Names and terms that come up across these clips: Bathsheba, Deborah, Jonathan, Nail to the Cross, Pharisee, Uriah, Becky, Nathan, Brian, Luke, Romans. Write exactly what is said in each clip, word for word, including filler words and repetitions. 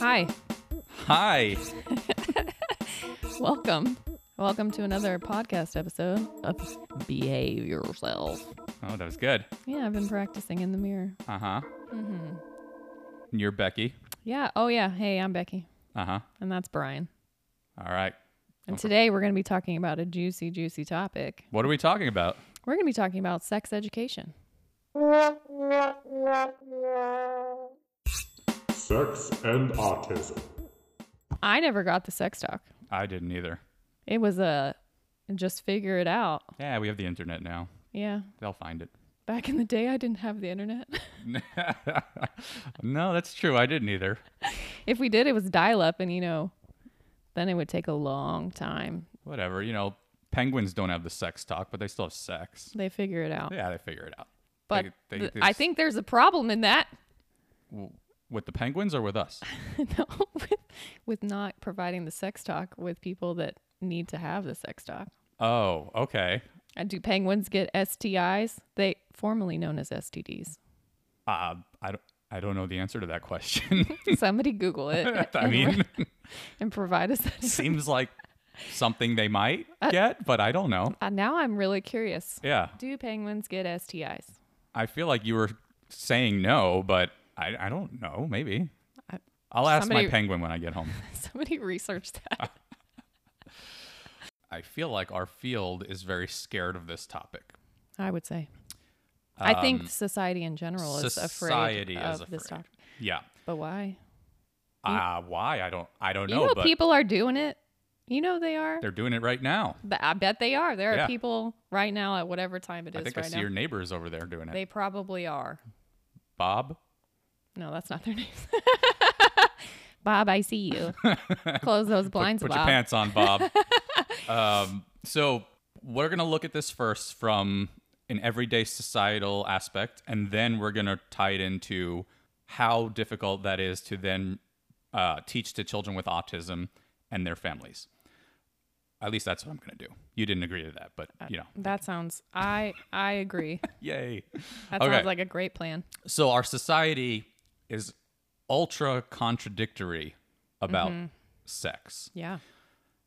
Hi. Hi. Welcome. Welcome to another podcast episode of Behave Yourself. Oh, that was good. Yeah, I've been practicing in the mirror. Uh-huh. Mm-hmm. You're Becky. Yeah. Oh, yeah. Hey, I'm Becky. Uh-huh. And that's Brian. All right. And okay. Today we're going to be talking about a juicy, juicy topic. What are we talking about? We're going to be talking about sex education. Sex and autism. I never got the sex talk. I didn't either. It was a just figure it out. Yeah, we have the internet now. Yeah. They'll find it. Back in the day, I didn't have the internet. No, that's true. I didn't either. If we did, it was dial-up, and, you know, then it would take a long time. Whatever. You know, penguins don't have the sex talk, but they still have sex. They figure it out. Yeah, they figure it out. But they, they, they, I think there's a problem in that. W- With the penguins or with us? No, with, with not providing the sex talk with people that need to have the sex talk. Oh, okay. And do penguins get S T Is? They formerly known as S T Ds. Uh, I, don't, I don't know the answer to that question. Somebody Google it. I mean. And provide us that. Seems like something they might uh, get, but I don't know. Uh, now I'm really curious. Yeah. Do penguins get S T Is? I feel like you were saying no, but... I, I don't know. Maybe. I, I'll ask somebody, my penguin when I get home. Somebody research that. I feel like our field is very scared of this topic. I would say. Um, I think society in general is afraid of is afraid. this topic. Yeah. But why? Ah, uh, why? I don't. I don't you know. You know, but people are doing it. You know they are. They're doing it right now. I bet they are. There yeah. are people right now at whatever time it is. I think right I see now. Your neighbors over there doing it. They probably are. Bob. No, that's not their names. Bob, I see you. Close those blinds, put, put Bob. Put your pants on, Bob. um, so we're going to look at this first from an everyday societal aspect, and then we're going to tie it into how difficult that is to then uh, teach to children with autism and their families. At least that's what I'm going to do. You didn't agree to that, but, you know. That sounds, I, I agree. Yay. That okay. sounds like a great plan. So our society... is ultra contradictory about mm-hmm. sex. Yeah.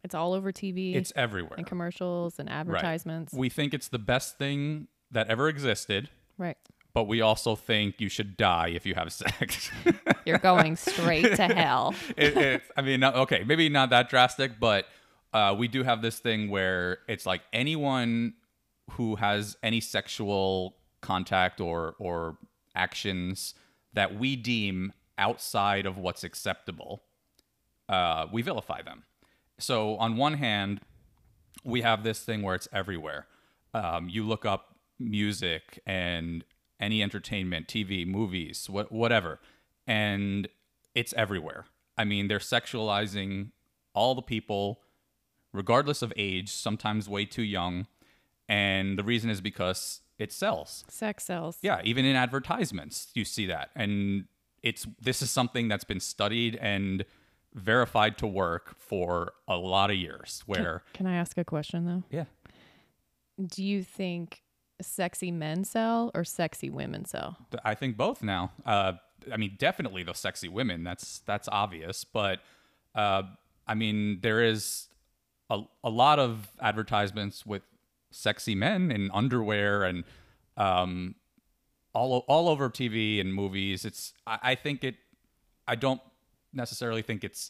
It's all over T V. It's everywhere. And commercials and advertisements. Right. We think it's the best thing that ever existed. Right. But we also think you should die if you have sex. You're going straight to hell. it, it, I mean, not, okay, maybe not that drastic, but uh, we do have this thing where it's like anyone who has any sexual contact or or actions... that we deem outside of what's acceptable, uh, we vilify them. So on one hand, we have this thing where it's everywhere. Um, you look up music and any entertainment, T V, movies, wh- whatever, and it's everywhere. I mean, they're sexualizing all the people, regardless of age, sometimes way too young. And the reason is because... it sells. Sex sells. Yeah, even in advertisements, you see that. And it's this is something that's been studied and verified to work for a lot of years. Where Can, can I ask a question, though? Yeah. Do you think sexy men sell or sexy women sell? I think both now. Uh, I mean, definitely the sexy women. That's that's obvious. But, uh, I mean, there is a, a lot of advertisements with sexy men in underwear and um, all all over T V and movies. It's I, I think it. I don't necessarily think it's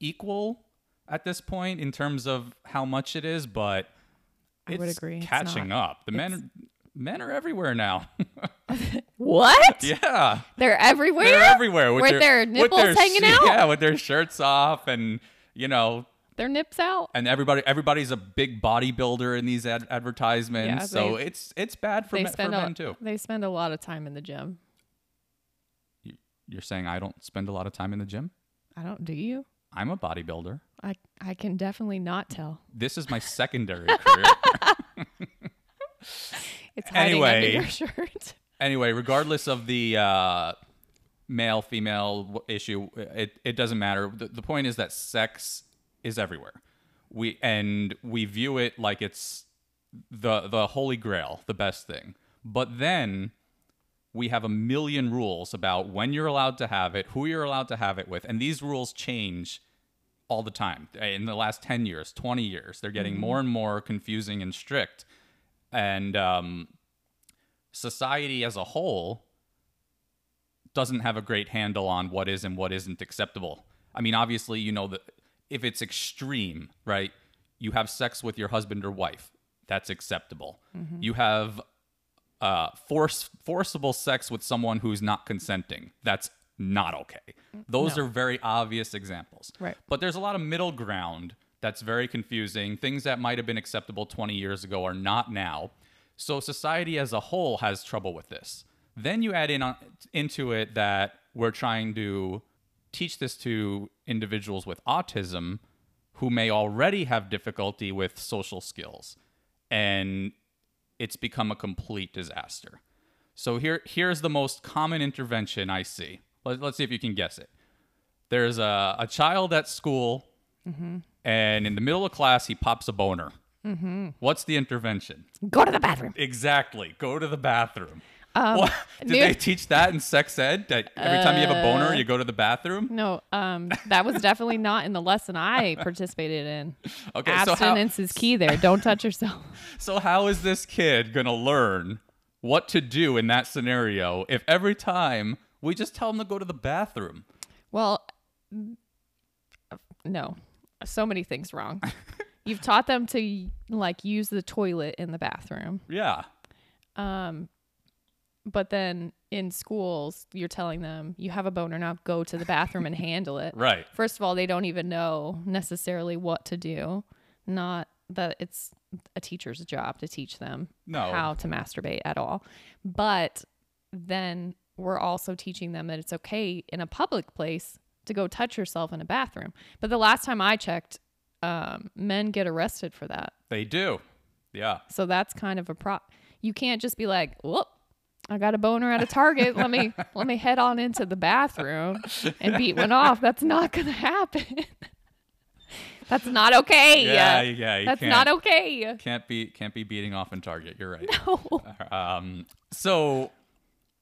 equal at this point in terms of how much it is, but it's I would agree. catching it's up. The it's... men men are everywhere now. What? Yeah, they're everywhere. They're everywhere with, with their, their nipples with their, hanging out. Yeah, with their shirts off and you know. Their nips out, and everybody, everybody's a big bodybuilder in these ad- advertisements. Yeah, they, so it's it's bad for, me, for men a, too. They spend a lot of time in the gym. You're saying I don't spend a lot of time in the gym? I don't. Do you? I'm a bodybuilder. I I can definitely not tell. This is my secondary career. It's hiding anyway, under your shirt. Anyway, regardless of the uh, male female issue, it it doesn't matter. The, the point is that sex. Is everywhere. We and we view it like it's the the holy grail, the best thing. But then we have a million rules about when you're allowed to have it, who you're allowed to have it with, and these rules change all the time. In the last ten years, twenty years, they're getting mm-hmm. more and more confusing and strict. And um, society as a whole doesn't have a great handle on what is and what isn't acceptable. I mean, obviously, you know, that if it's extreme, right? You have sex with your husband or wife. That's acceptable. Mm-hmm. You have uh, force forcible sex with someone who's not consenting. That's not okay. Those no. are very obvious examples. Right. But there's a lot of middle ground that's very confusing. Things that might have been acceptable twenty years ago are not now. So society as a whole has trouble with this. Then you add in on, into it that we're trying to teach this to individuals with autism who may already have difficulty with social skills. And it's become a complete disaster. So here, here's the most common intervention I see. Let, let's see if you can guess it. There's a, a child at school, mm-hmm. and in the middle of class, he pops a boner. Mm-hmm. What's the intervention? Go to the bathroom. Exactly. Go to the bathroom. Um, what? Did they teach that in sex ed? That every uh, time you have a boner, you go to the bathroom? No, um, that was definitely not in the lesson I participated in. Okay, abstinence so how, is key there. Don't touch yourself. So how is this kid going to learn what to do in that scenario if every time we just tell him to go to the bathroom? Well, no. So many things wrong. You've taught them to like use the toilet in the bathroom. Yeah. Um. But then in schools, you're telling them you have a boner now, go to the bathroom and handle it. Right. First of all, they don't even know necessarily what to do. Not that it's a teacher's job to teach them no. how to masturbate at all. But then we're also teaching them that it's okay in a public place to go touch yourself in a bathroom. But the last time I checked, um, men get arrested for that. They do. Yeah. So that's kind of a pro. You can't just be like, whoop. I got a boner at a Target. Let me let me head on into the bathroom and beat one off. That's not going to happen. That's not okay. Yeah, yeah. You That's can't, not okay. Can't be can't be beating off in Target. You're right. No. Um. So,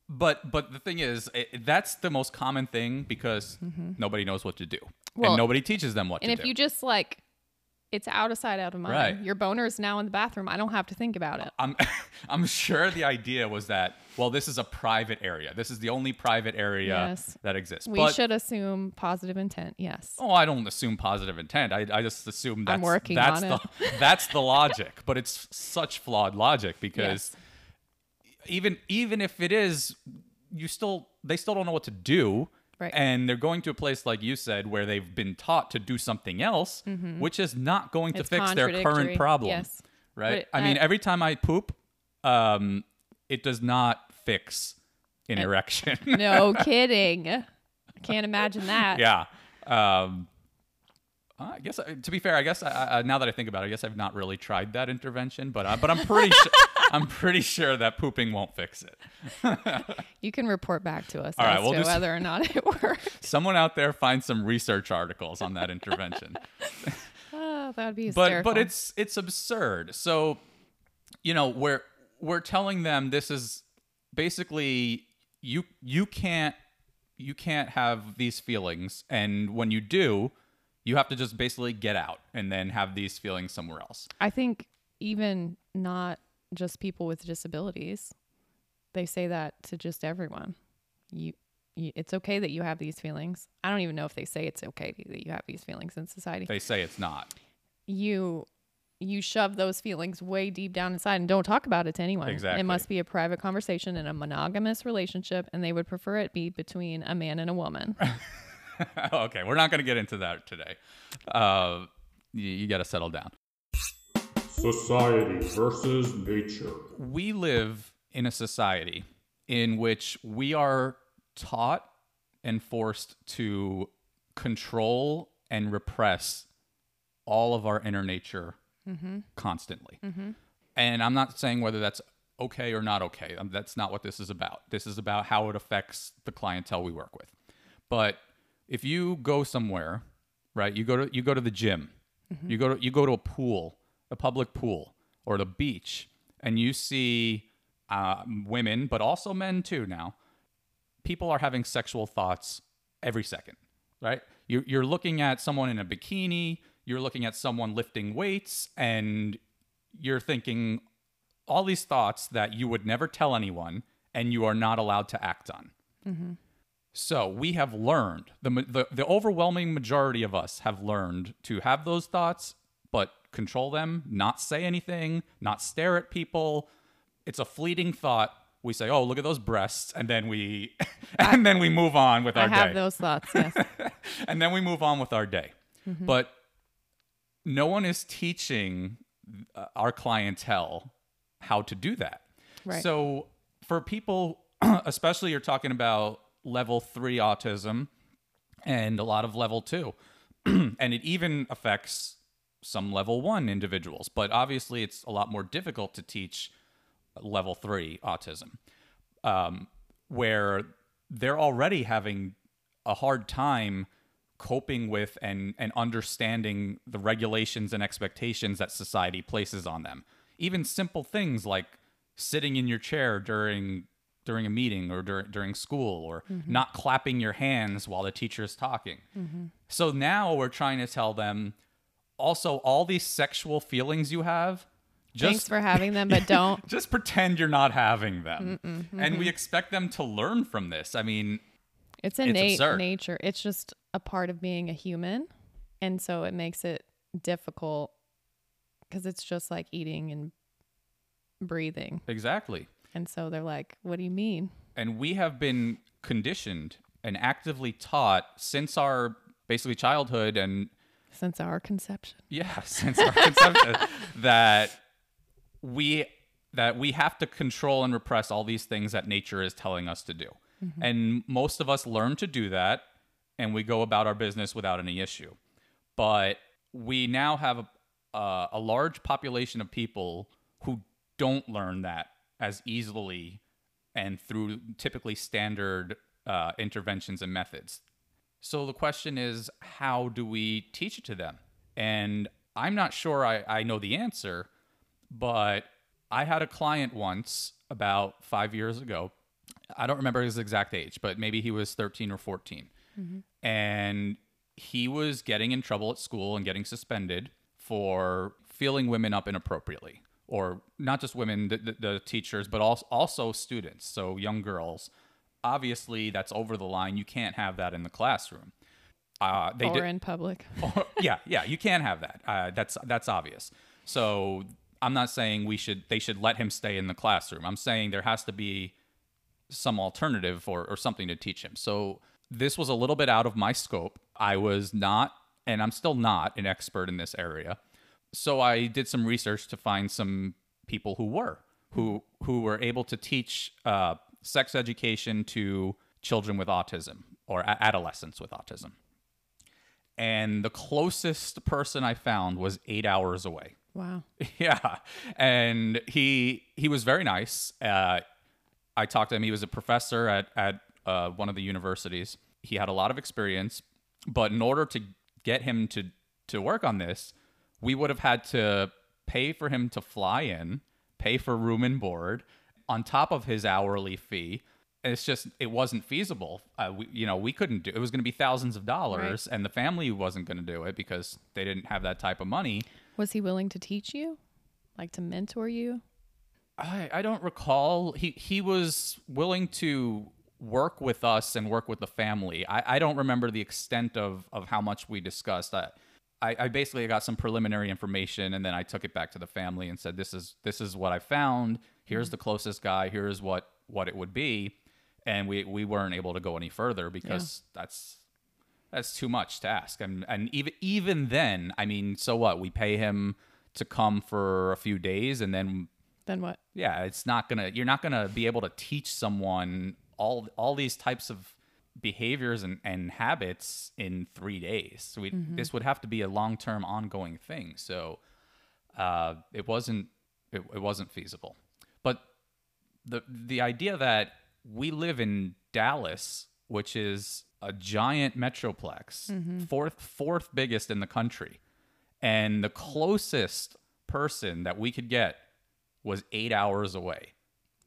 but but the thing is, it, that's the most common thing because mm-hmm. nobody knows what to do, well, and nobody teaches them what to do. And if you just like. It's out of sight, out of mind. Right. Your boner is now in the bathroom. I don't have to think about it. I'm, I'm sure the idea was that, well, this is a private area. This is the only private area yes. that exists. We but, should assume positive intent. Yes. Oh, I don't assume positive intent. I, I just assume that's, I'm working that's, on the, it. That's the logic. But it's such flawed logic because yes. even even if it is, you still they still don't know what to do. Right. And they're going to a place, like you said, where they've been taught to do something else, mm-hmm. which is not going to it's fix their current problem. Yes. Right? But I mean, I, every time I poop, um, it does not fix an I, erection. No kidding. I can't imagine that. Yeah. Um, I guess, to be fair, I guess I, I, now that I think about it, I guess I've not really tried that intervention, but, I, but I'm pretty sure. I'm pretty sure that pooping won't fix it. You can report back to us All as right, we'll to whether some, or not it works. Someone out there find some research articles on that intervention. Oh, that would be hysterical. But but it's it's absurd. So, you know, we're we're telling them this is basically you you can't you can't have these feelings, and when you do, you have to just basically get out and then have these feelings somewhere else. I think even not just people with disabilities, they say that to just everyone. You, you it's okay that you have these feelings. I don't even know if they say it's okay that you have these feelings in society. They say it's not. You you shove those feelings way deep down inside and don't talk about it to anyone. Exactly. It must be a private conversation in a monogamous relationship, and they would prefer it be between a man and a woman. Okay, we're not going to get into that today. Uh, you, you got to settle down. Society versus nature. We live in a society in which we are taught and forced to control and repress all of our inner nature mm-hmm. constantly. Mm-hmm. And I'm not saying whether that's okay or not okay. That's not what this is about. This is about how it affects the clientele we work with. But if you go somewhere, right, you go to you go to the gym, mm-hmm. you go to you go to a pool, a public pool or the beach, and you see uh, women, but also men too now, people are having sexual thoughts every second, right? You, you're looking at someone in a bikini, you're looking at someone lifting weights, and you're thinking all these thoughts that you would never tell anyone and you are not allowed to act on. Mm-hmm. So we have learned, the, the the overwhelming majority of us have learned to have those thoughts, but control them, not say anything, not stare at people. It's a fleeting thought. We say, oh, look at those breasts, and then we and then we move on with our day. I have those thoughts, yes. And then we move on with our day. Mm-hmm. But no one is teaching our clientele how to do that. Right. So for people, especially you're talking about level three autism and a lot of level two. And it even affects some level one individuals. But obviously it's a lot more difficult to teach level three autism, um, where they're already having a hard time coping with and, and understanding the regulations and expectations that society places on them. Even simple things like sitting in your chair during during a meeting or dur- during school, or mm-hmm. not clapping your hands while the teacher is talking. Mm-hmm. So now we're trying to tell them, also, all these sexual feelings you have, just, thanks for having them, but don't. Just pretend you're not having them. Mm-mm, mm-hmm. And we expect them to learn from this. I mean, it's innate nature. It's just a part of being a human. And so it makes it difficult because it's just like eating and breathing. Exactly. And so they're like, what do you mean? And we have been conditioned and actively taught since our basically childhood and... Since our conception. Yeah, since our conception. That we that we have to control and repress all these things that nature is telling us to do. Mm-hmm. And most of us learn to do that, and we go about our business without any issue. But we now have a, a, a large population of people who don't learn that as easily and through typically standard uh, interventions and methods. So the question is, how do we teach it to them? And I'm not sure I, I know the answer, but I had a client once about five years ago. I don't remember his exact age, but maybe he was thirteen or fourteen. Mm-hmm. And he was getting in trouble at school and getting suspended for feeling women up inappropriately. Or not just women, the, the, the teachers, but also, also students, so young girls. Obviously, that's over the line. You can't have that in the classroom. Uh, they or did, in public. Or, yeah, yeah, you can't have that. Uh, that's that's obvious. So I'm not saying we should they should let him stay in the classroom. I'm saying there has to be some alternative or, or something to teach him. So this was a little bit out of my scope. I was not, and I'm still not, an expert in this area. So I did some research to find some people who were, who who were able to teach uh, sex education to children with autism or a- adolescents with autism. And the closest person I found was eight hours away. Wow. Yeah. And he he was very nice. Uh, I talked to him. He was a professor at, at uh, one of the universities. He had a lot of experience. But in order to get him to, to work on this, we would have had to pay for him to fly in, pay for room and board on top of his hourly fee. And it's just, it wasn't feasible. Uh, we, you know, we couldn't do it. It was going to be thousands of dollars, right. And the family wasn't going to do it because they didn't have that type of money. Was he willing to teach you? Like to mentor you? I, I don't recall. He, he was willing to work with us and work with the family. I, I don't remember the extent of, of how much we discussed that. I, I basically got some preliminary information, and then I took it back to the family and said, this is this is what I found. Here's the closest guy. Here's what, what it would be. And we, we weren't able to go any further because yeah. that's that's too much to ask. And and even even then, I mean, so what? We pay him to come for a few days and then Then what? Yeah, it's not gonna you're not gonna be able to teach someone all all these types of behaviors and, and habits in three days. So we, mm-hmm. this would have to be a long-term ongoing thing. So uh, it wasn't, it, it wasn't feasible. But the, the idea that we live in Dallas, which is a giant metroplex, mm-hmm. fourth, fourth biggest in the country. And the closest person that we could get was eight hours away.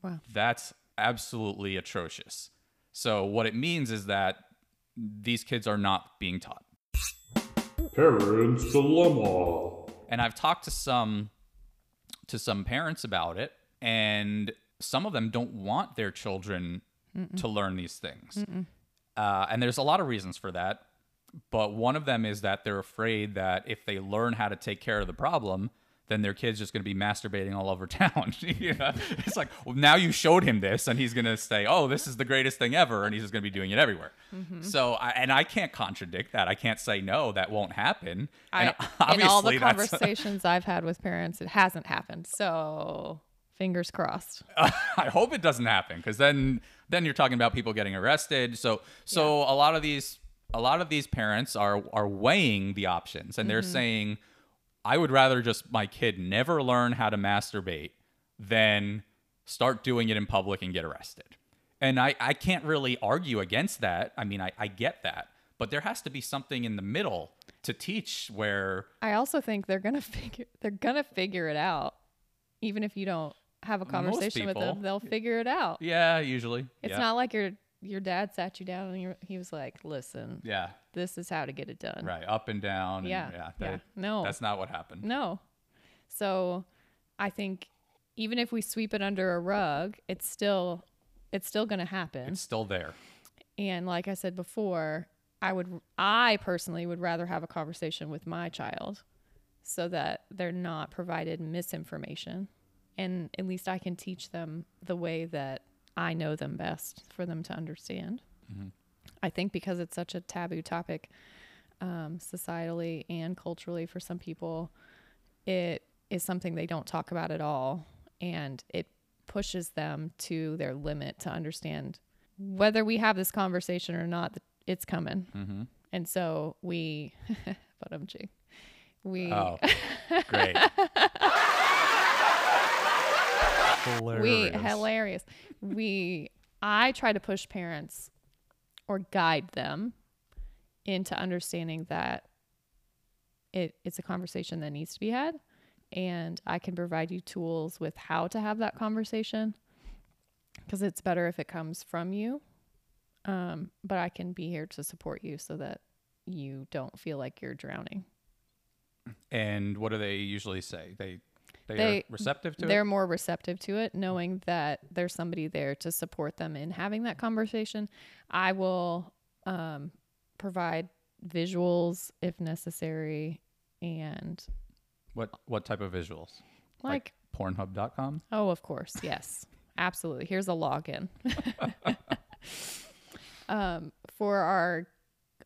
Wow. That's absolutely atrocious. So what it means is that these kids are not being taught. Parents dilemma. And I've talked to some to some parents about it, and some of them don't want their children Mm-mm. to learn these things. Uh, and there's a lot of reasons for that. But one of them is that they're afraid that if they learn how to take care of the problem, then their kid's just going to be masturbating all over town. You know? It's like, well, now you showed him this, and he's going to say, oh, this is the greatest thing ever, and he's just going to be doing it everywhere. Mm-hmm. So, I, and I can't contradict that. I can't say, no, that won't happen. I, and in all the conversations I've had with parents, it hasn't happened. So, fingers crossed. Uh, I hope it doesn't happen, because then, then you're talking about people getting arrested. So, so yeah. a lot of these... A lot of these parents are are weighing the options, and they're mm-hmm. saying, I would rather just my kid never learn how to masturbate than start doing it in public and get arrested. And I, I can't really argue against that. I mean, I, I get that. But there has to be something in the middle to teach where... I also think they're going to figure they're gonna figure it out, even if you don't have a conversation people, with them. They'll figure it out. Yeah, usually. It's yeah. not like you're... Your dad sat you down and he was like, listen, yeah, this is how to get it done. Right. Up and down. Yeah. And yeah, that, yeah. No. That's not what happened. No. So I think even if we sweep it under a rug, it's still, it's still going to happen. It's still there. And like I said before, I would, I personally would rather have a conversation with my child so that they're not provided misinformation. And at least I can teach them the way that I know them best for them to understand. Mm-hmm. I think because it's such a taboo topic, um, societally and culturally for some people, it is something they don't talk about at all. And it pushes them to their limit to understand whether we have this conversation or not, it's coming. Mm-hmm. And so we, but I'm ching. We, oh, great. Hilarious. We hilarious. We I try to push parents or guide them into understanding that it it's a conversation that needs to be had, and I can provide you tools with how to have that conversation, because it's better if it comes from you. Um, but I can be here to support you so that you don't feel like you're drowning. And what do they usually say? They They, they are receptive to they're it? They're more receptive to it, knowing that there's somebody there to support them in having that conversation. I will um, provide visuals if necessary. And what what type of visuals? Like, like Pornhub dot com? Oh, of course. Yes, absolutely. Here's a login. um, for our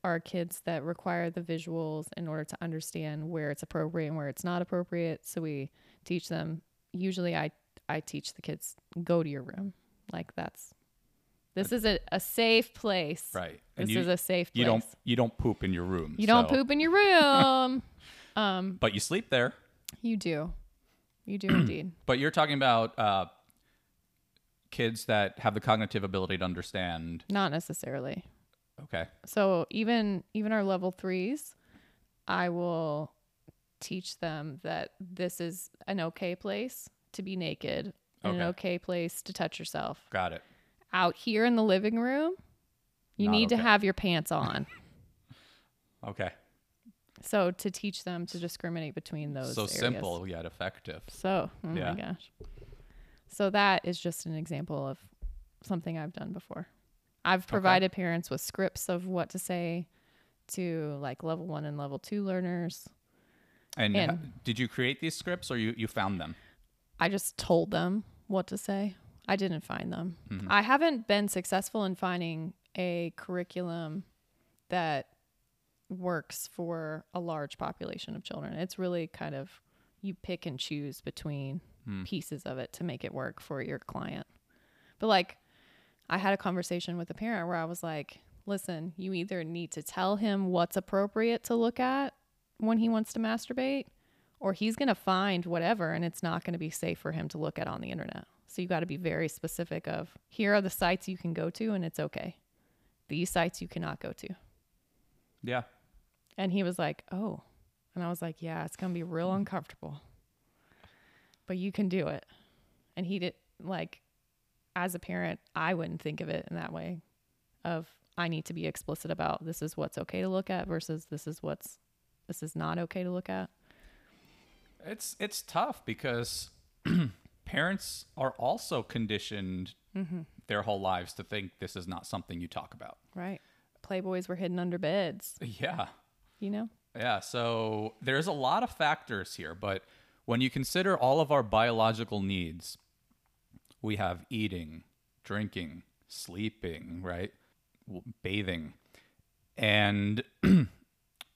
our kids that require the visuals in order to understand where it's appropriate and where it's not appropriate. So we teach them. Usually I, I teach the kids, go to your room. Like that's, this is a, a safe place. Right. This you, is a safe place. You don't, you don't poop in your room. You so. don't poop in your room. um, but you sleep there. You do. You do indeed. But you're talking about, uh, kids that have the cognitive ability to understand. Not necessarily. Okay. So even even our level threes, I will teach them that this is an okay place to be naked and okay. an okay place to touch yourself. Got it. Out here in the living room, you Not need okay. to have your pants on. Okay. So to teach them to discriminate between those. So areas. Simple yet effective. So, oh yeah. my gosh. So that is just an example of something I've done before. I've provided okay. parents with scripts of what to say to like level one and level two learners. And, and ha- did you create these scripts or you, you found them? I just told them what to say. I didn't find them. Mm-hmm. I haven't been successful in finding a curriculum that works for a large population of children. It's really kind of you pick and choose between mm. pieces of it to make it work for your client. But like, I had a conversation with a parent where I was like, listen, you either need to tell him what's appropriate to look at when he wants to masturbate, or he's going to find whatever and it's not going to be safe for him to look at on the internet. So you got to be very specific of here are the sites you can go to and it's okay. These sites you cannot go to. Yeah. And he was like, oh, and I was like, yeah, it's going to be real uncomfortable, but you can do it. And he did like, as a parent, I wouldn't think of it in that way of I need to be explicit about this is what's okay to look at versus this is what's, this is not okay to look at. It's, it's tough because parents are also conditioned mm-hmm. their whole lives to think this is not something you talk about. Right. Playboys were hidden under beds. Yeah. You know? Yeah. So there's a lot of factors here, but when you consider all of our biological needs, we have eating, drinking, sleeping, right? Bathing. And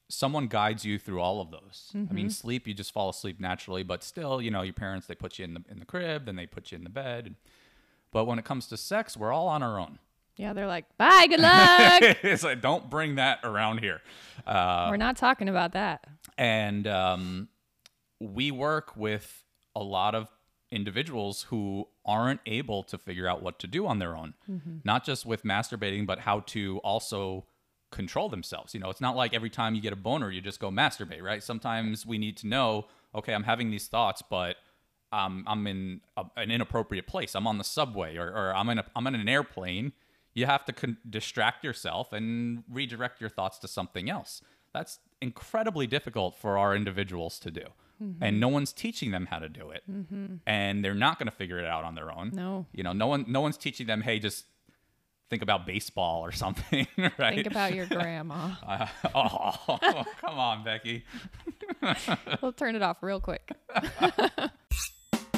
someone guides you through all of those. Mm-hmm. I mean, sleep, you just fall asleep naturally, but still, you know, your parents, they put you in the in the crib, then they put you in the bed. But when it comes to sex, we're all on our own. Yeah, they're like, bye, good luck. It's like, don't bring that around here. Uh, we're not talking about that. And um, we work with a lot of individuals who aren't able to figure out what to do on their own, mm-hmm. not just with masturbating, but how to also control themselves. You know, it's not like every time you get a boner, you just go masturbate, right? Sometimes we need to know, okay, I'm having these thoughts, but um, I'm in a, an inappropriate place. I'm on the subway, or, or I'm in a, I'm in an airplane. You have to con- distract yourself and redirect your thoughts to something else. That's incredibly difficult for our individuals to do. Mm-hmm. And no one's teaching them how to do it. Mm-hmm. And they're not going to figure it out on their own. No. You know, no one, no one's teaching them, hey, just think about baseball or something, right? Think about your grandma. uh, oh, oh, come on, Becky. We'll turn it off real quick.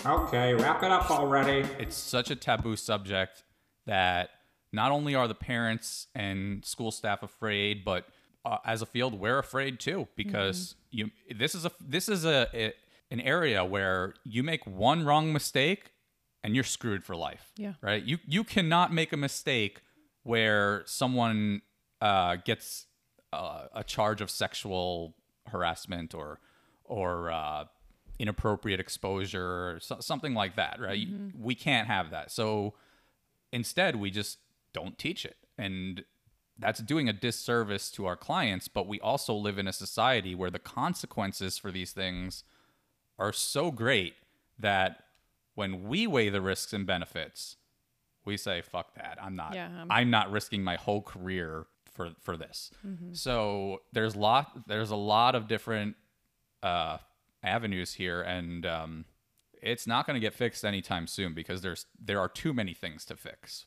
Okay, wrap it up already. It's such a taboo subject that not only are the parents and school staff afraid, but uh, as a field, we're afraid too, because mm-hmm. you this is a this is a, a an area where you make one wrong mistake and you're screwed for life. Yeah. Right. You you cannot make a mistake where someone uh, gets uh, a charge of sexual harassment or or uh, inappropriate exposure or so, something like that. Right. Mm-hmm. We can't have that. So instead, we just don't teach it, and that's doing a disservice to our clients. But we also live in a society where the consequences for these things are so great that when we weigh the risks and benefits, we say, fuck that. I'm not, yeah, I'm-, I'm not risking my whole career for, for this. Mm-hmm. So there's lot, there's a lot of different, uh, avenues here, and, um, it's not going to get fixed anytime soon because there's, there are too many things to fix,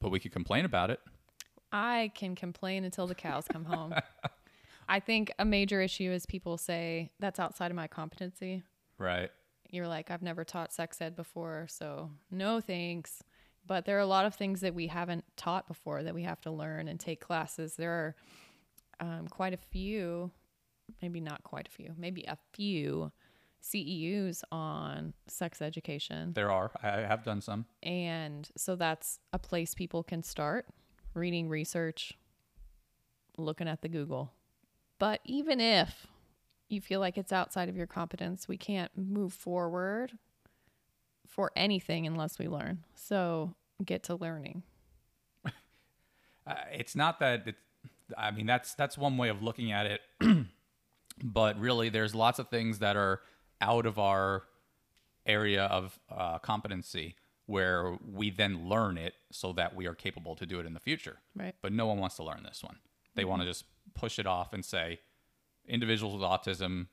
but we could complain about it. I can complain until the cows come home. I think a major issue is people say that's outside of my competency. Right. You're like, I've never taught sex ed before, so no thanks. But there are a lot of things that we haven't taught before that we have to learn and take classes. There are um, quite a few, maybe not quite a few, maybe a few C E Us on sex education. There are. I have done some. And so that's a place people can start. Reading research, looking at the Google. But even if you feel like it's outside of your competence, we can't move forward for anything unless we learn. So get to learning. Uh, it's not that, it's, I mean, that's, that's one way of looking at it, but really there's lots of things that are out of our area of uh, competency, where we then learn it so that we are capable to do it in the future. Right. But no one wants to learn this one. They mm-hmm. want to just push it off and say, individuals with autism,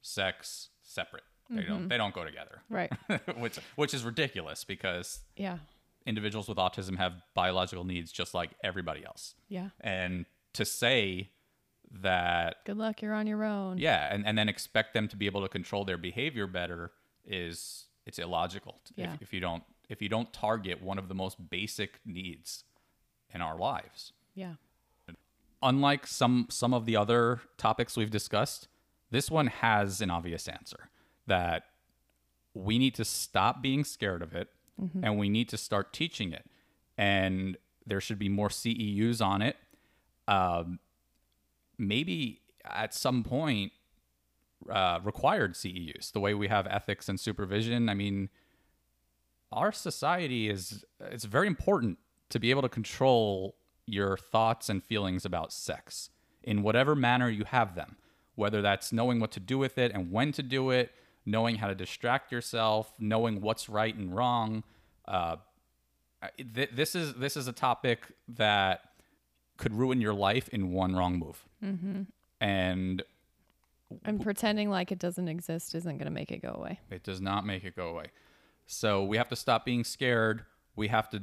sex, separate. They mm-hmm. don't they don't go together. Right. which which is ridiculous because yeah. individuals with autism have biological needs just like everybody else. Yeah. And to say that good luck, you're on your own. Yeah. And, and then expect them to be able to control their behavior better is it's illogical yeah. if, if you don't if you don't target one of the most basic needs in our lives. Yeah. Unlike some, some of the other topics we've discussed, this one has an obvious answer that we need to stop being scared of it mm-hmm. and we need to start teaching it. And there should be more C E Us on it. Um, maybe at some point, uh, required C E Us, the way we have ethics and supervision. I mean, our society is, it's very important to be able to control your thoughts and feelings about sex in whatever manner you have them, whether that's knowing what to do with it and when to do it, knowing how to distract yourself, knowing what's right and wrong, uh, th- this is this is a topic that could ruin your life in one wrong move. Mm-hmm. And and pretending like it doesn't exist isn't going to make it go away. It does not make it go away. So we have to stop being scared. We have to,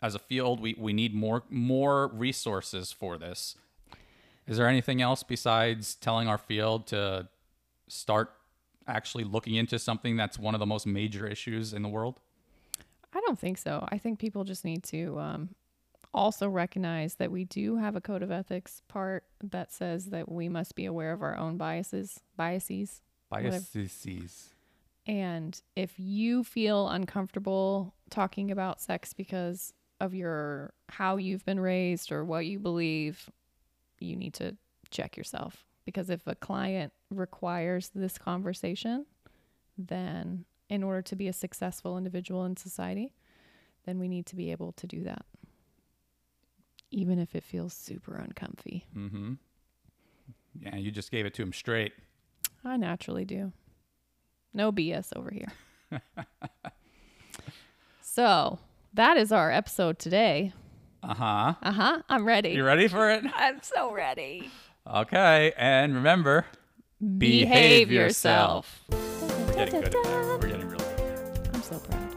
as a field, we, we need more more resources for this. Is there anything else besides telling our field to start actually looking into something that's one of the most major issues in the world? I don't think so. I think people just need to um, also recognize that we do have a code of ethics part that says that we must be aware of our own biases, biases, biases. Whatever. And if you feel uncomfortable talking about sex because of your how you've been raised or what you believe, you need to check yourself. Because if a client requires this conversation, then in order to be a successful individual in society, then we need to be able to do that. Even if it feels super uncomfy. Mm-hmm. Yeah, you just gave it to him straight. I naturally do. No B S over here. So that is our episode today. Uh-huh. Uh-huh. I'm ready. You ready for it? I'm so ready. Okay. And remember, behave, behave yourself. yourself. We're getting good at that. We're getting really good at that. I'm so proud.